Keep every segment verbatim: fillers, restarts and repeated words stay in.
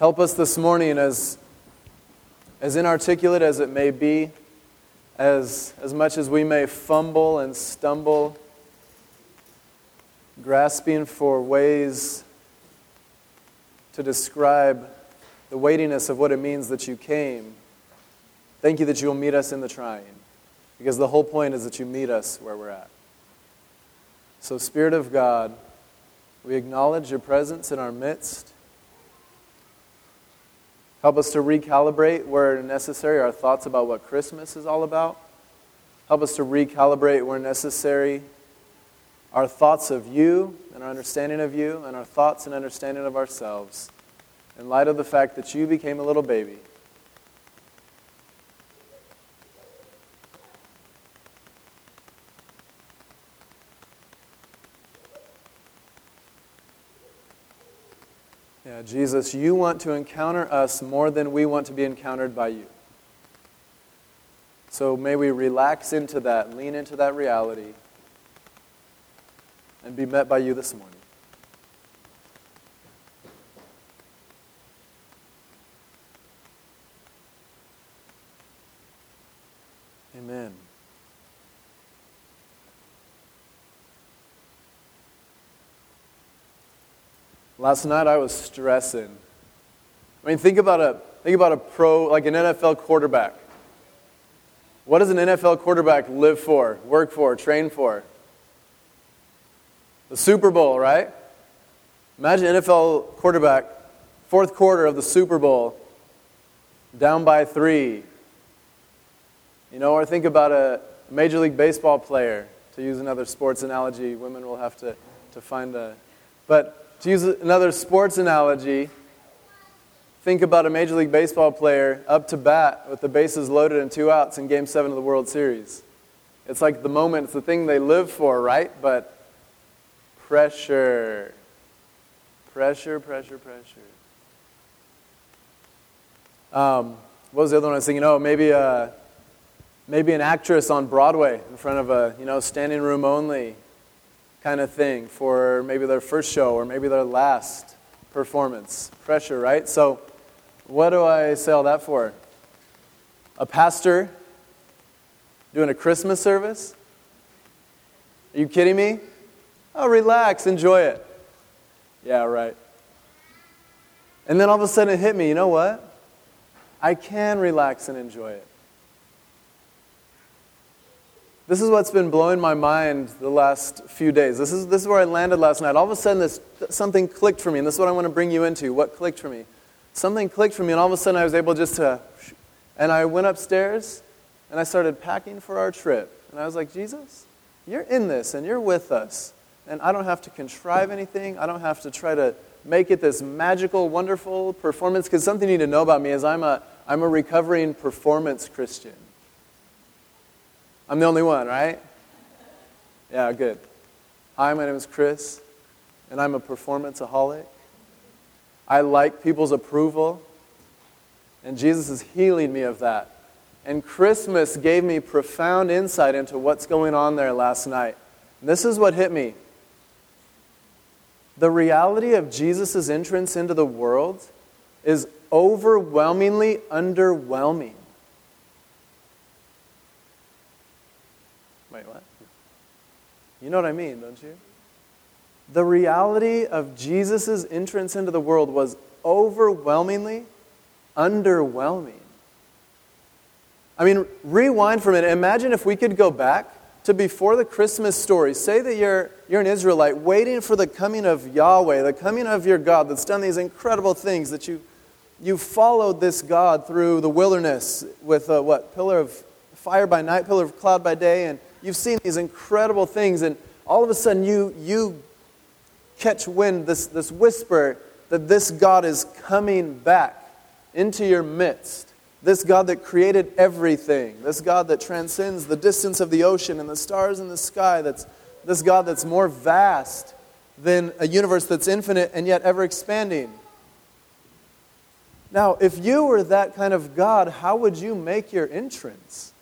Help us this morning, as as inarticulate as it may be, as as much as we may fumble and stumble, grasping for ways to describe the weightiness of what it means that you came. Thank you that you will meet us in the trying, because the whole point is that you meet us where we're at. So, Spirit of God, we acknowledge your presence in our midst. Help us to recalibrate where necessary our thoughts about what Christmas is all about. Help us to recalibrate where necessary our thoughts of you and our understanding of you and our thoughts and understanding of ourselves in light of the fact that you became a little baby. Yeah, Jesus, you want to encounter us more than we want to be encountered by you. So may we relax into that, lean into that reality, and be met by you this morning. Amen. Last night I was stressing. I mean, think about a think about a pro, like an N F L quarterback. What does an N F L quarterback live for, work for, train for? The Super Bowl, right? Imagine N F L quarterback, fourth quarter of the Super Bowl, down by three. You know, or think about a Major League Baseball player. To use another sports analogy, women will have to, to find a... But to use another sports analogy, think about a Major League Baseball player up to bat with the bases loaded and two outs in Game seven of the World Series. It's like the moment, it's the thing they live for, right? But... Pressure, pressure, pressure, pressure. Um, what was the other one I was thinking? Oh, maybe a, maybe an actress on Broadway in front of a, you know, standing room only kind of thing for maybe their first show or maybe their last performance. Pressure, right? So what do I say all that for? A pastor doing a Christmas service? Are you kidding me? Oh, relax, enjoy it. Yeah, right. And then all of a sudden it hit me, you know what? I can relax and enjoy it. This is what's been blowing my mind the last few days. This is this is where I landed last night. All of a sudden this something clicked for me, and this is what I want to bring you into. What clicked for me? Something clicked for me, and all of a sudden I was able just to... And I went upstairs, and I started packing for our trip. And I was like, Jesus, you're in this, and you're with us. And I don't have to contrive anything. I don't have to try to make it this magical, wonderful performance. Because something you need to know about me is I'm a I'm a recovering performance Christian. I'm the only one, right? Yeah, good. Hi, my name is Chris, and I'm a performance-aholic. I like people's approval, and Jesus is healing me of that. And Christmas gave me profound insight into what's going on there last night. And this is what hit me. The reality of Jesus' entrance into the world is overwhelmingly underwhelming. Wait, what? You know what I mean, don't you? The reality of Jesus' entrance into the world was overwhelmingly underwhelming. I mean, rewind for a minute. Imagine if we could go back to before the Christmas story. Say that you're you're an Israelite waiting for the coming of Yahweh, the coming of your God that's done these incredible things, that you you followed this God through the wilderness with a, what, pillar of fire by night, pillar of cloud by day, and you've seen these incredible things, and all of a sudden you you catch wind, this this whisper that this God is coming back into your midst. This God that created everything. This God that transcends the distance of the ocean and the stars in the sky. That's this God that's more vast than a universe that's infinite and yet ever expanding. Now, if you were that kind of God, how would you make your entrance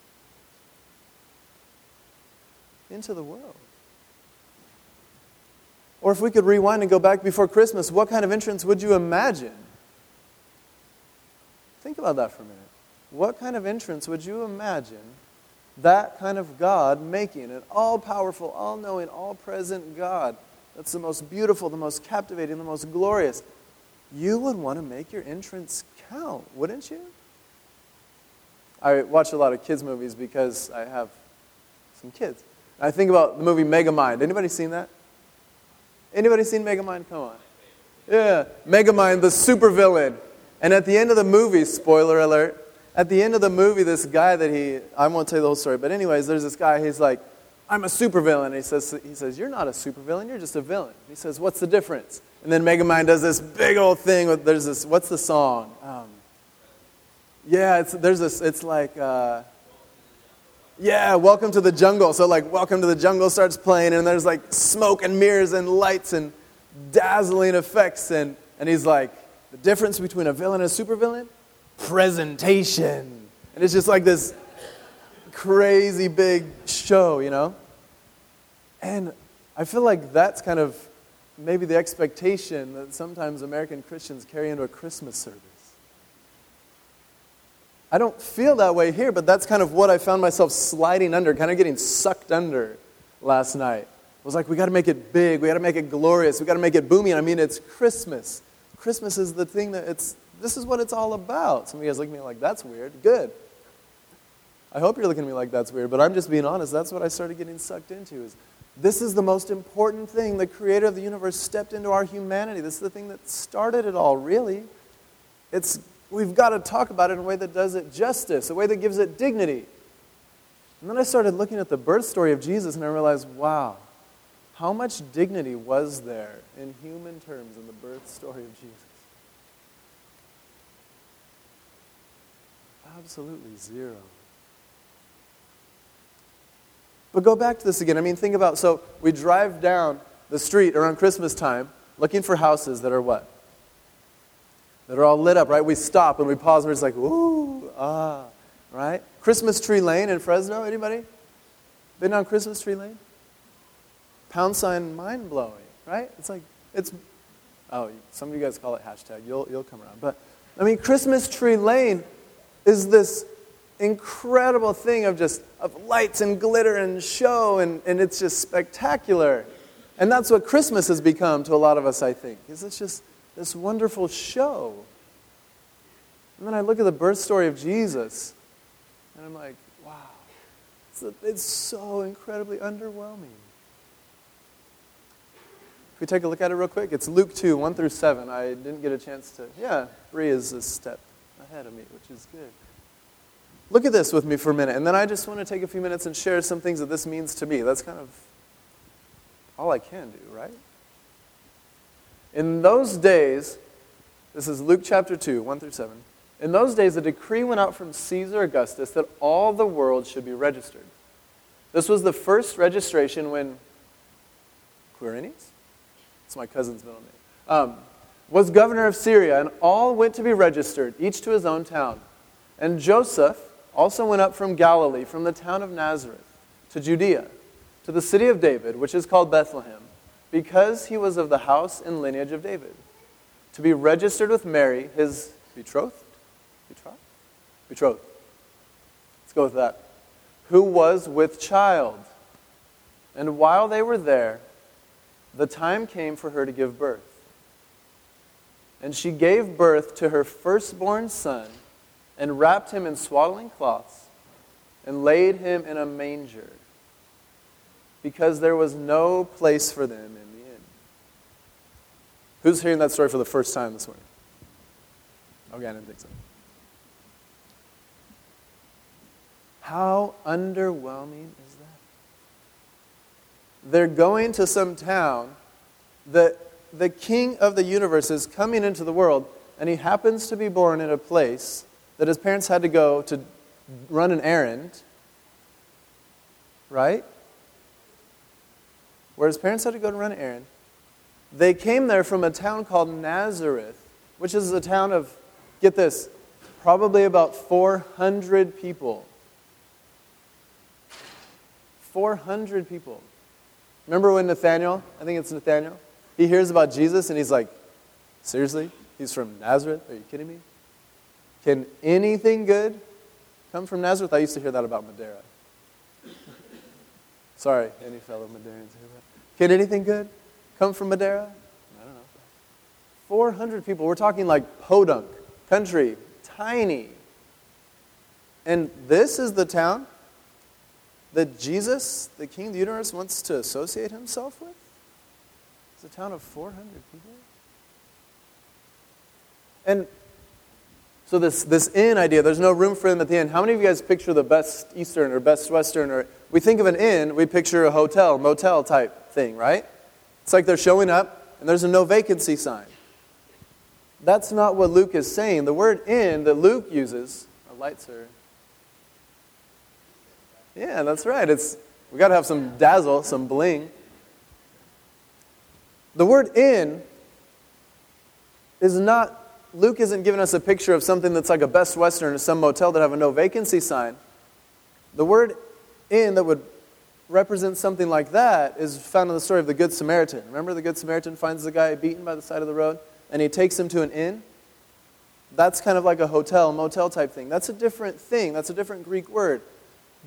into the world? Or if we could rewind and go back before Christmas, what kind of entrance would you imagine? Think about that for a minute. What kind of entrance would you imagine that kind of God making? An all-powerful, all-knowing, all-present God. That's the most beautiful, the most captivating, the most glorious. You would want to make your entrance count, wouldn't you? I watch a lot of kids' movies because I have some kids. I think about the movie Megamind. Anybody seen that? Anybody seen Megamind? Come on. Yeah, Megamind, the supervillain. And at the end of the movie, spoiler alert, at the end of the movie, this guy that he, I won't tell you the whole story, but anyways, there's this guy, he's like, I'm a supervillain. And he says, he says, you're not a supervillain, you're just a villain. He says, what's the difference? And then Megamind does this big old thing with, there's this, what's the song? Um, yeah, it's there's this, it's like, uh, yeah, Welcome to the Jungle. So like, Welcome to the Jungle starts playing, and there's like smoke and mirrors and lights and dazzling effects, and, and he's like, the difference between a villain and a supervillain? Presentation. And it's just like this crazy big show, you know? And I feel like that's kind of maybe the expectation that sometimes American Christians carry into a Christmas service. I don't feel that way here, but that's kind of what I found myself sliding under, kind of getting sucked under last night. It was like, we got to make it big, we got to make it glorious, we got to make it booming. I mean, it's Christmas. Christmas is the thing that it's, this is what it's all about. Some of you guys look at me like, that's weird. Good. I hope you're looking at me like that's weird, but I'm just being honest. That's what I started getting sucked into is, this is the most important thing. The creator of the universe stepped into our humanity. This is the thing that started it all, really. It's, we've got to talk about it in a way that does it justice, a way that gives it dignity. And then I started looking at the birth story of Jesus, and I realized, wow, how much dignity was there in human terms in the birth story of Jesus? Absolutely zero. But go back to this again. I mean, think about, so we drive down the street around Christmas time looking for houses that are what? That are all lit up, right? We stop and we pause and we're just like, ooh, ah, right? Christmas Tree Lane in Fresno, anybody? Been on Christmas Tree Lane? Pound sign mind-blowing, right? It's like, it's, oh, some of you guys call it hashtag. You'll, you'll come around. But, I mean, Christmas Tree Lane is this incredible thing of just, of lights and glitter and show, and, and it's just spectacular. And that's what Christmas has become to a lot of us, I think, is it's just this wonderful show. And then I look at the birth story of Jesus, and I'm like, wow, it's, it's so incredibly underwhelming. If we take a look at it real quick, it's Luke two, one through seven. I didn't get a chance to, yeah, Bree is a step ahead of me, which is good. Look at this with me for a minute, and then I just want to take a few minutes and share some things that this means to me. That's kind of all I can do, right? In those days, this is Luke chapter two, one through seven. In those days, a decree went out from Caesar Augustus that all the world should be registered. This was the first registration when Quirinius? That's my cousin's middle name. Um, was governor of Syria, and all went to be registered, each to his own town. And Joseph also went up from Galilee, from the town of Nazareth, to Judea, to the city of David, which is called Bethlehem, because he was of the house and lineage of David, to be registered with Mary, his betrothed, betrothed, betrothed. Let's go with that. Who was with child. And while they were there, the time came for her to give birth. And she gave birth to her firstborn son and wrapped him in swaddling cloths and laid him in a manger because there was no place for them in the inn. Who's hearing that story for the first time this morning? Okay, I didn't think so. How underwhelming is that? They're going to some town that the king of the universe is coming into the world, and he happens to be born in a place that his parents had to go to run an errand, right? Where his parents had to go to run an errand. They came there from a town called Nazareth, which is a town of, get this, probably about four hundred people. four hundred people. Remember when Nathaniel, I think it's Nathaniel, he hears about Jesus and he's like, seriously? He's from Nazareth? Are you kidding me? Can anything good come from Nazareth? I used to hear that about Madeira. Sorry, any fellow Madeirans hear that? Can anything good come from Madeira? I don't know. four hundred people. We're talking like podunk, country, tiny. And this is the town that Jesus, the King of the universe, wants to associate himself with? It's a town of four hundred people. And so this this inn idea, there's no room for him at the inn. How many of you guys picture the Best Eastern or Best Western? Or we think of an inn, we picture a hotel, motel type thing, right? It's like they're showing up and there's a no vacancy sign. That's not what Luke is saying. The word inn that Luke uses, our lights are... Yeah, that's right. It's we got to have some dazzle, some bling. The word inn is not... Luke isn't giving us a picture of something that's like a Best Western or some motel that have a no vacancy sign. The word inn that would represent something like that is found in the story of the Good Samaritan. Remember the Good Samaritan finds the guy beaten by the side of the road and he takes him to an inn? That's kind of like a hotel, motel type thing. That's a different thing. That's a different Greek word.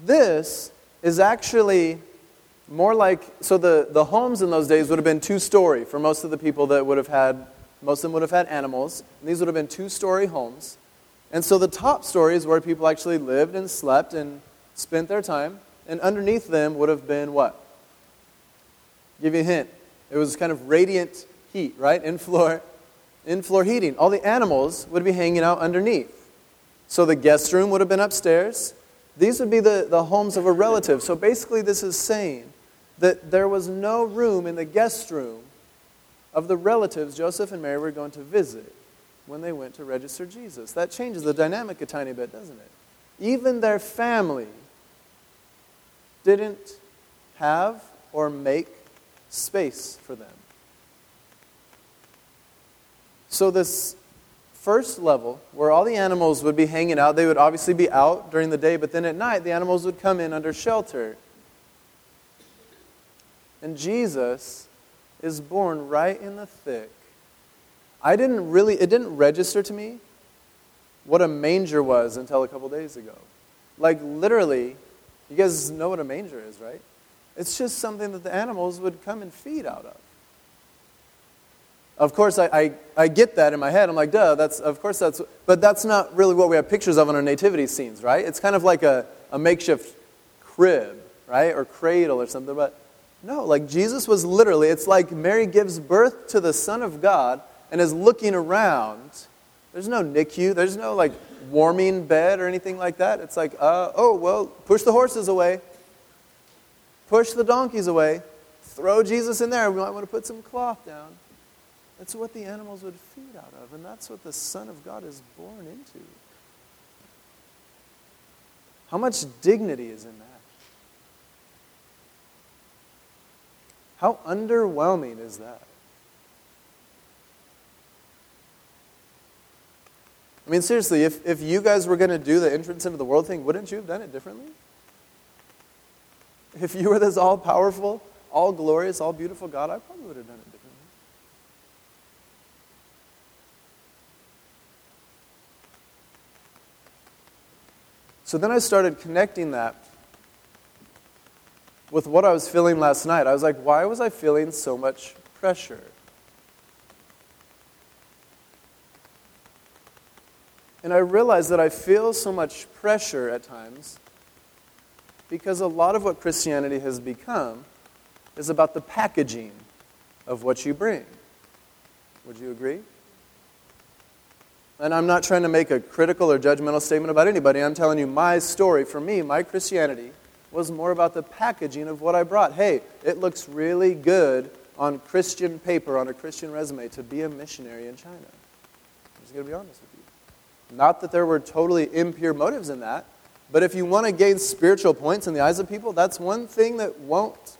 This is actually more like, so the, the homes in those days would have been two-story for most of the people that would have had, most of them would have had animals. And these would have been two-story homes. And so the top story is where people actually lived and slept and spent their time. And underneath them would have been what? I'll give you a hint. It was kind of radiant heat, right? In floor, in floor heating. All the animals would be hanging out underneath. So the guest room would have been upstairs. These would be the, the homes of a relative. So basically this is saying that there was no room in the guest room of the relatives Joseph and Mary were going to visit when they went to register Jesus. That changes the dynamic a tiny bit, doesn't it? Even their family didn't have or make space for them. So this first level, where all the animals would be hanging out, they would obviously be out during the day, but then at night the animals would come in under shelter. And Jesus is born right in the thick. I didn't really, it didn't register to me what a manger was until a couple days ago. Like literally, you guys know what a manger is, right? It's just something that the animals would come and feed out of. Of course, I, I, I get that in my head. I'm like, duh, that's of course that's... But that's not really what we have pictures of in our nativity scenes, right? It's kind of like a, a makeshift crib, right? Or cradle or something. But no, like Jesus was literally... It's like Mary gives birth to the Son of God and is looking around. There's no N I C U. There's no like warming bed or anything like that. It's like, uh, oh, well, push the horses away. Push the donkeys away. Throw Jesus in there. We might want to put some cloth down. That's what the animals would feed out of, and that's what the Son of God is born into. How much dignity is in that? How underwhelming is that? I mean, seriously, if, if you guys were going to do the entrance into the world thing, wouldn't you have done it differently? If you were this all-powerful, all-glorious, all-beautiful God, I probably would have done it differently. So then I started connecting that with what I was feeling last night. I was like, why was I feeling so much pressure? And I realized that I feel so much pressure at times because a lot of what Christianity has become is about the packaging of what you bring. Would you agree? And I'm not trying to make a critical or judgmental statement about anybody. I'm telling you my story. For me, my Christianity was more about the packaging of what I brought. Hey, it looks really good on Christian paper, on a Christian resume, to be a missionary in China. I'm just going to be honest with you. Not that there were totally impure motives in that, but if you want to gain spiritual points in the eyes of people, that's one thing that won't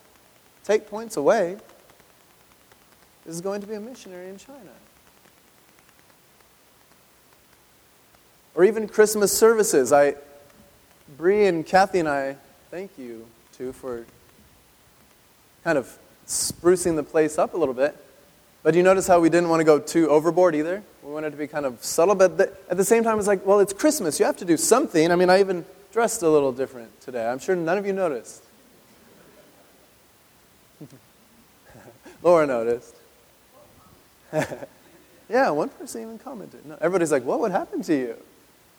take points away, is going to be a missionary in China. Or even Christmas services. I, Bree and Kathy and I, thank you two for kind of sprucing the place up a little bit. But you notice how we didn't want to go too overboard either? We want it to be kind of subtle, but the, at the same time, it's like, well, it's Christmas. You have to do something. I mean, I even dressed a little different today. I'm sure none of you noticed. Laura noticed. Yeah, one person even commented. No, everybody's like, what would happen to you?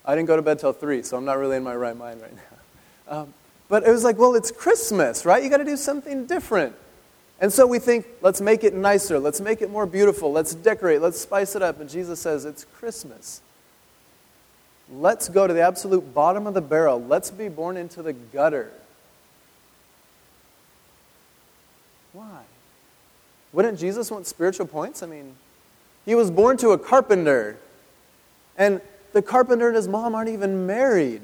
I didn't go to bed till three, so I'm not really in my right mind right now. Um, but it was like, well, it's Christmas, right? You got to do something different. And so we think, let's make it nicer. Let's make it more beautiful. Let's decorate. Let's spice it up. And Jesus says, it's Christmas. Let's go to the absolute bottom of the barrel. Let's be born into the gutter. Why? Wouldn't Jesus want spiritual points? I mean, he was born to a carpenter. And the carpenter and his mom aren't even married.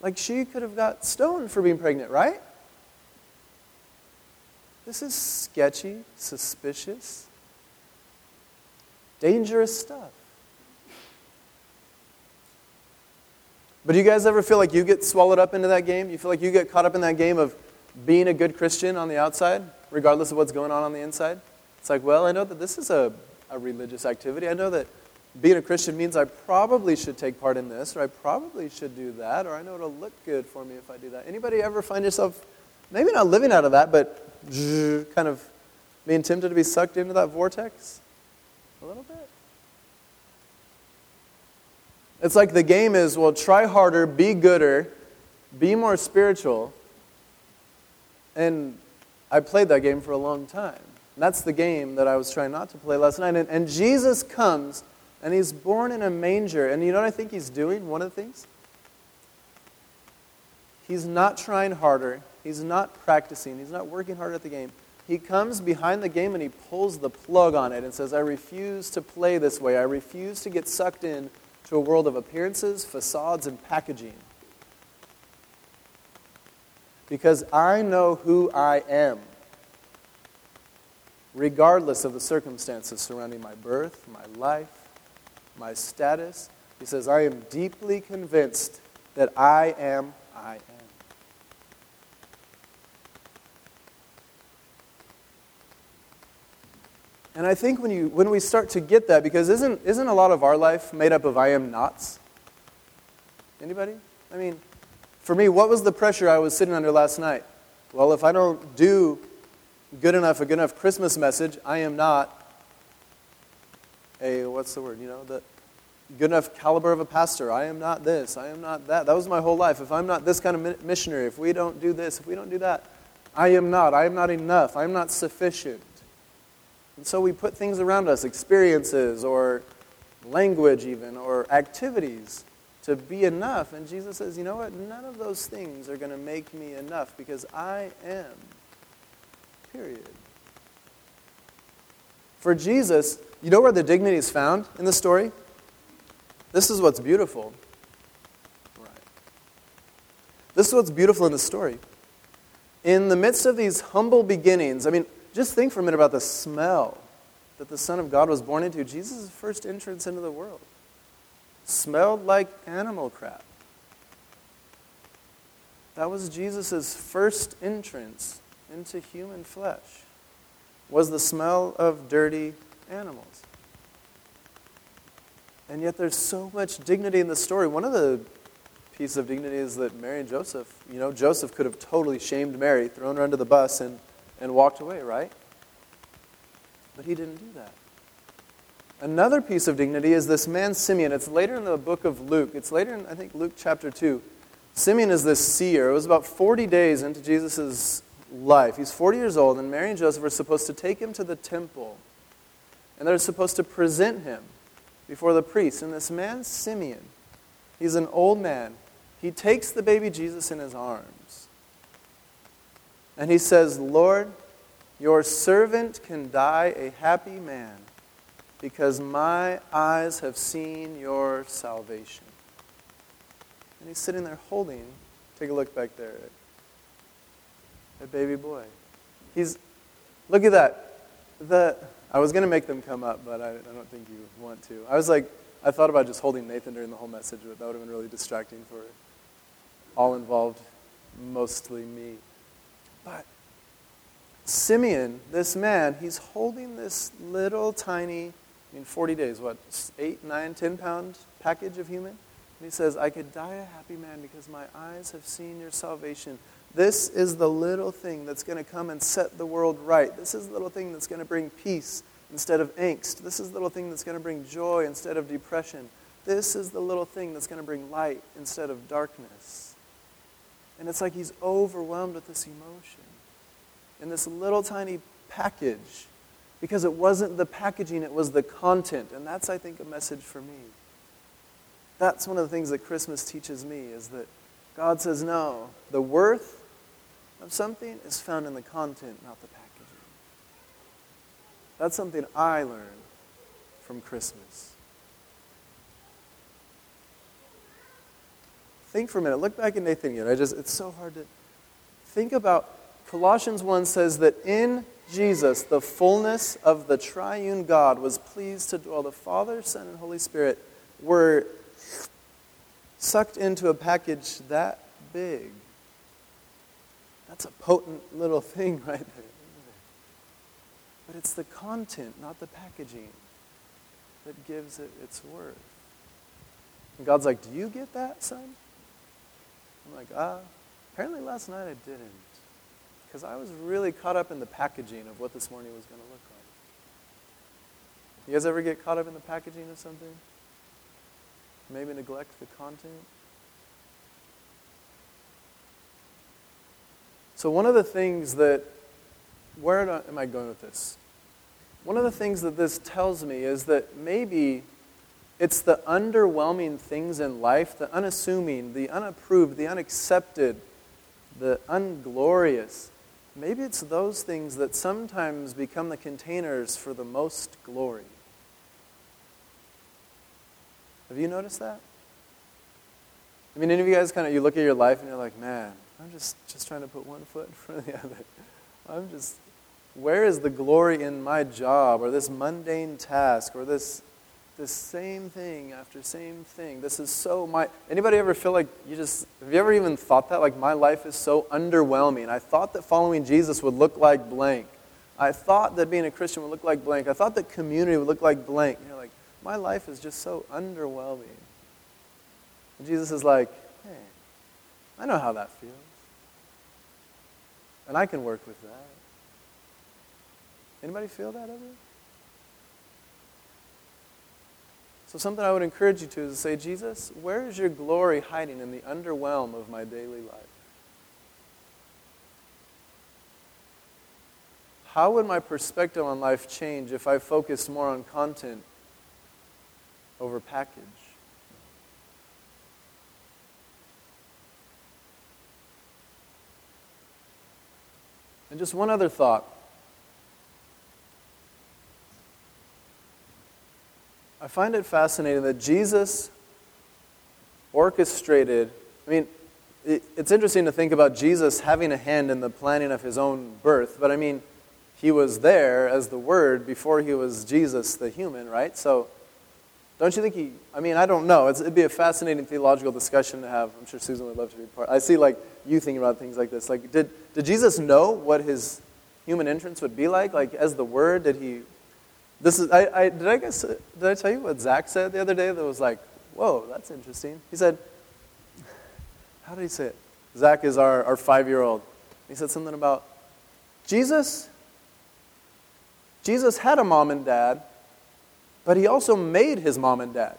Like, she could have got stoned for being pregnant, right? This is sketchy, suspicious, dangerous stuff. But do you guys ever feel like you get swallowed up into that game? You feel like you get caught up in that game of being a good Christian on the outside, regardless of what's going on on the inside? It's like, well, I know that this is a, a religious activity. I know that being a Christian means I probably should take part in this, or I probably should do that, or I know it'll look good for me if I do that. Anybody ever find yourself, maybe not living out of that, but kind of being tempted to be sucked into that vortex a little bit? It's like the game is, well, try harder, be gooder, be more spiritual. And I played that game for a long time. And that's the game that I was trying not to play last night. And, and Jesus comes, and he's born in a manger. And you know what I think he's doing? One of the things? He's not trying harder. He's not practicing. He's not working hard at the game. He comes behind the game, and he pulls the plug on it and says, I refuse to play this way. I refuse to get sucked in to a world of appearances, facades, and packaging. Because I know who I am, regardless of the circumstances surrounding my birth, my life, my status. He says, I am deeply convinced that I am, I am. And I think when you when we start to get that, because isn't isn't a lot of our life made up of I am nots? Anybody? I mean, for me, what was the pressure I was sitting under last night? Well, if I don't do good enough, a good enough Christmas message, I am not a, what's the word, you know, the good enough caliber of a pastor. I am not this, I am not that. That was my whole life. If I'm not this kind of missionary, if we don't do this, if we don't do that, I am not, I am not enough, I am not sufficient. And so we put things around us, experiences or language even, or activities to be enough. And Jesus says, you know what? None of those things are going to make me enough because I am. Period. For Jesus, you know where the dignity is found in the story? This is what's beautiful. Right. This is what's beautiful in the story. In the midst of these humble beginnings, I mean, just think for a minute about the smell that the Son of God was born into. Jesus' first entrance into the world smelled like animal crap. That was Jesus' first entrance into human flesh, was the smell of dirty animals. And yet there's so much dignity in the story. One of the pieces of dignity is that Mary and Joseph, you know, Joseph could have totally shamed Mary, thrown her under the bus, and and walked away, right? But he didn't do that. Another piece of dignity is this man Simeon. It's later in the book of Luke. It's later in, I think, Luke chapter two. Simeon is this seer. It was about forty days into Jesus' life. He's forty years old, and Mary and Joseph are supposed to take him to the temple. And they're supposed to present him before the priest. And this man Simeon, he's an old man. He takes the baby Jesus in his arms. And he says, Lord, your servant can die a happy man because my eyes have seen your salvation. And he's sitting there holding, take a look back there, a baby boy. He's, look at that. The I was going to make them come up, but I, I don't think you want to. I was like, I thought about just holding Nathan during the whole message, but that would have been really distracting for all involved, mostly me. But Simeon, this man, he's holding this little tiny in forty days, what, eight, nine, ten pound package of human? And he says, I could die a happy man because my eyes have seen your salvation. This is the little thing that's going to come and set the world right. This is the little thing that's going to bring peace instead of angst. This is the little thing that's going to bring joy instead of depression. This is the little thing that's going to bring light instead of darkness. And it's like he's overwhelmed with this emotion. And this little tiny package, because it wasn't the packaging, it was the content. And that's, I think, a message for me. That's one of the things that Christmas teaches me, is that God says, no, the worth of something is found in the content, not the packaging. That's something I learned from Christmas. Think for a minute. Look back at Nathaniel. I just, it's so hard to think about. Colossians one says that in Jesus, the fullness of the triune God was pleased to dwell. The Father, Son, and Holy Spirit were sucked into a package that big. That's a potent little thing right there, isn't it? But it's the content, not the packaging, that gives it its worth. And God's like, do you get that, son? I'm like, ah, apparently last night I didn't. Because I was really caught up in the packaging of what this morning was going to look like. You guys ever get caught up in the packaging of something? Maybe neglect the content? So one of the things that, where am I going with this? One of the things that this tells me is that maybe it's the underwhelming things in life, the unassuming, the unapproved, the unaccepted, the unglorious. Maybe it's those things that sometimes become the containers for the most glory. Have you noticed that? I mean, any of you guys kind of, you look at your life and you're like, man, I'm just, just trying to put one foot in front of the other. I'm just, where is the glory in my job or this mundane task or this this same thing after same thing? This is so my, anybody ever feel like you just, have you ever even thought that? Like, my life is so underwhelming. I thought that following Jesus would look like blank. I thought that being a Christian would look like blank. I thought that community would look like blank. And you're like, my life is just so underwhelming. And Jesus is like, hey, I know how that feels. And I can work with that. Anybody feel that ever? So something I would encourage you to is to say, Jesus, where is your glory hiding in the underwhelm of my daily life? How would my perspective on life change if I focused more on content over package? And just one other thought. I find it fascinating that Jesus orchestrated, I mean, it, it's interesting to think about Jesus having a hand in the planning of his own birth, but I mean, he was there as the Word before he was Jesus the human, right? So don't you think he, I mean, I don't know. It's, it'd be a fascinating theological discussion to have. I'm sure Susan would love to be part. I see, like, you thinking about things like this. Like, did, did Jesus know what his human entrance would be like? Like, as the Word, did he, this is, I, I, did I guess, did I tell you what Zach said the other day that was like, whoa, that's interesting. He said, how did he say it? Zach is our, our five-year-old. He said something about, Jesus, Jesus had a mom and dad, but he also made his mom and dad.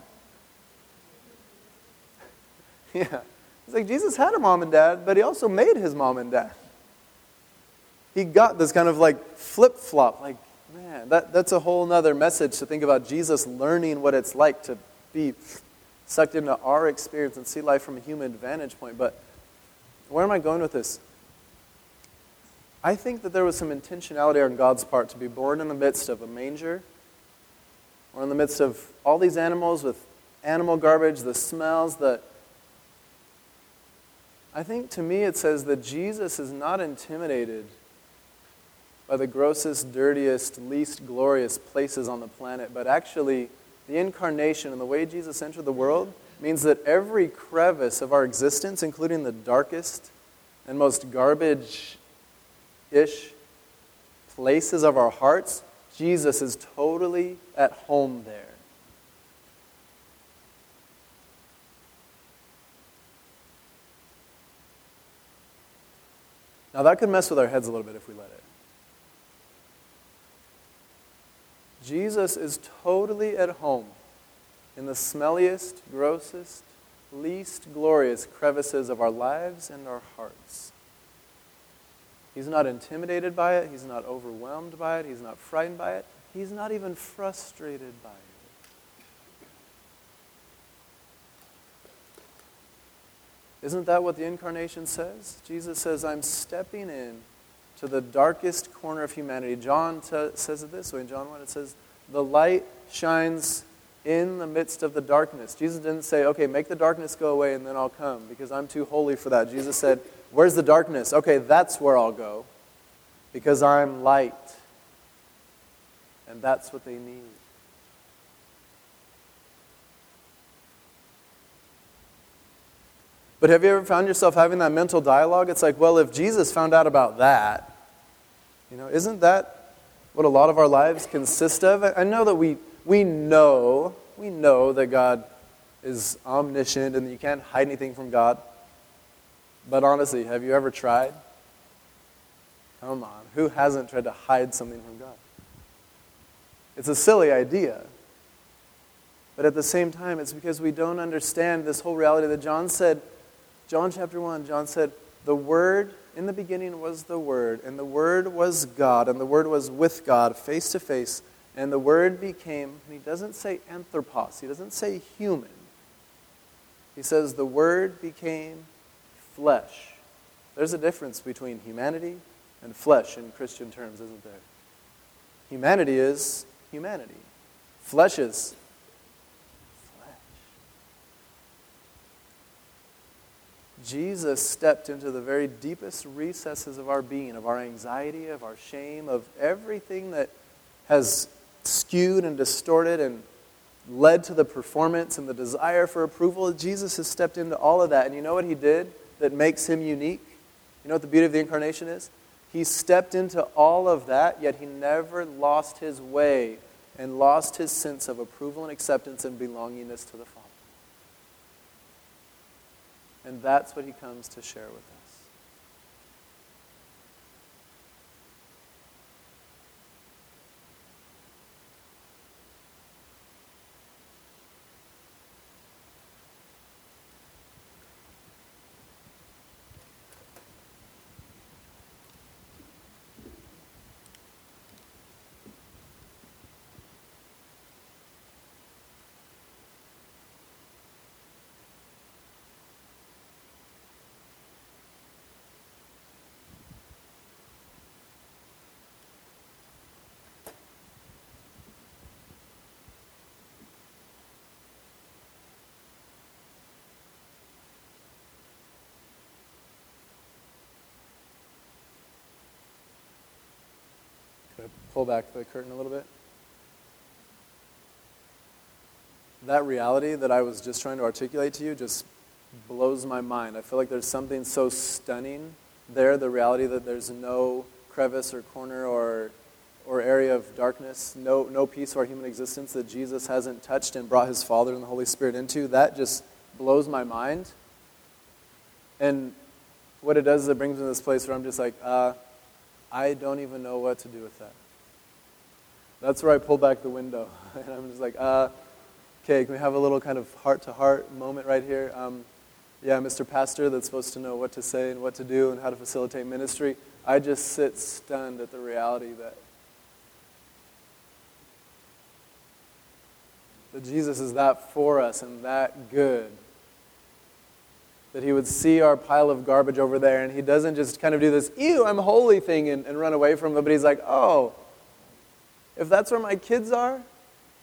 Yeah. It's like, Jesus had a mom and dad, but he also made his mom and dad. He got this kind of like flip-flop, like, man, that, that's a whole other message to think about Jesus learning what it's like to be sucked into our experience and see life from a human vantage point. But where am I going with this? I think that there was some intentionality on God's part to be born in the midst of a manger, or in the midst of all these animals with animal garbage, the smells, the... I think to me it says that Jesus is not intimidated by the grossest, dirtiest, least glorious places on the planet, but actually the incarnation and the way Jesus entered the world means that every crevice of our existence, including the darkest and most garbage-ish places of our hearts, Jesus is totally at home there. Now that could mess with our heads a little bit if we let it. Jesus is totally at home in the smelliest, grossest, least glorious crevices of our lives and our hearts. He's not intimidated by it. He's not overwhelmed by it. He's not frightened by it. He's not even frustrated by it. Isn't that what the incarnation says? Jesus says, I'm stepping in to the darkest corner of humanity. John t- says it this way. In John one, it says, the light shines in the midst of the darkness. Jesus didn't say, okay, make the darkness go away and then I'll come because I'm too holy for that. Jesus said, where's the darkness? Okay, that's where I'll go because I'm light. And that's what they need. But have you ever found yourself having that mental dialogue? It's like, well, if Jesus found out about that, you know, isn't that what a lot of our lives consist of? I know that we we know, we know that God is omniscient and you can't hide anything from God. But honestly, have you ever tried? Come on, who hasn't tried to hide something from God? It's a silly idea. But at the same time, it's because we don't understand this whole reality that John said, John chapter one, John said, the Word, in the beginning was the Word, and the Word was God, and the Word was with God, face to face, and the Word became, and he doesn't say anthropos, he doesn't say human. He says the Word became flesh. There's a difference between humanity and flesh in Christian terms, isn't there? Humanity is humanity. Flesh is Jesus stepped into the very deepest recesses of our being, of our anxiety, of our shame, of everything that has skewed and distorted and led to the performance and the desire for approval. Jesus has stepped into all of that. And you know what he did that makes him unique? You know what the beauty of the incarnation is? He stepped into all of that, yet he never lost his way and lost his sense of approval and acceptance and belongingness to the Father. And that's what he comes to share with us. Pull back the curtain a little bit. That reality that I was just trying to articulate to you just blows my mind. I feel like there's something so stunning there, the reality that there's no crevice or corner or or area of darkness, no no piece of our human existence that Jesus hasn't touched and brought his Father and the Holy Spirit into. That just blows my mind. And what it does is it brings me to this place where I'm just like, uh, I don't even know what to do with that. That's where I pull back the window. And I'm just like, uh, okay, can we have a little kind of heart-to-heart moment right here? Um, yeah, Mister Pastor that's supposed to know what to say and what to do and how to facilitate ministry. I just sit stunned at the reality that, that Jesus is that for us and that good. That he would see our pile of garbage over there, and he doesn't just kind of do this, ew, I'm holy thing, and, and run away from it, but he's like, oh, if that's where my kids are,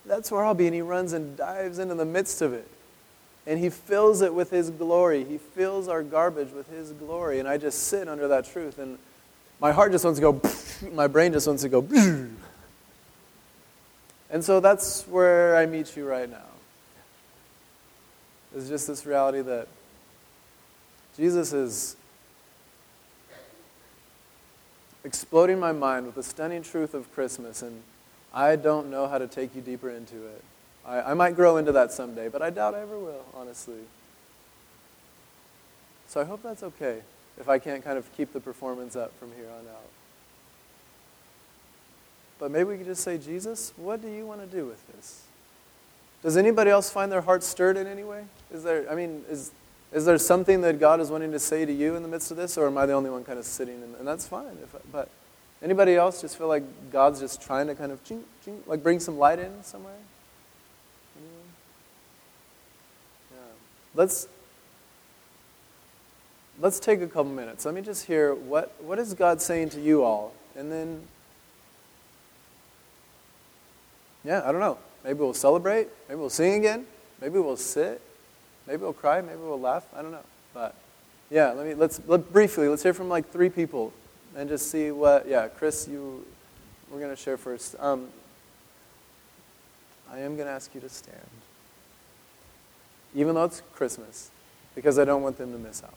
that's where I'll be. And he runs and dives into the midst of it. And he fills it with his glory. He fills our garbage with his glory. And I just sit under that truth, and my heart just wants to go, my brain just wants to go. And so that's where I meet you right now. It's just this reality that Jesus is exploding my mind with the stunning truth of Christmas and I don't know how to take you deeper into it. I, I might grow into that someday, but I doubt I ever will, honestly. So I hope that's okay if I can't kind of keep the performance up from here on out. But maybe we could just say, Jesus, what do you want to do with this? Does anybody else find their heart stirred in any way? Is there, I mean, is is there something that God is wanting to say to you in the midst of this, or am I the only one kind of sitting in, and that's fine. If I, but anybody else just feel like God's just trying to kind of, ching, ching, like bring some light in somewhere? Anyone? Yeah. Let's let's take a couple minutes. Let me just hear what what is God saying to you all, and then. Yeah, I don't know. Maybe we'll celebrate. Maybe we'll sing again. Maybe we'll sit. Maybe we'll cry. Maybe we'll laugh. I don't know. But yeah, let me let's let, briefly let's hear from like three people, and just see what. Yeah, Chris, you. We're gonna share first. Um, I am gonna ask you to stand, even though it's Christmas, because I don't want them to miss out.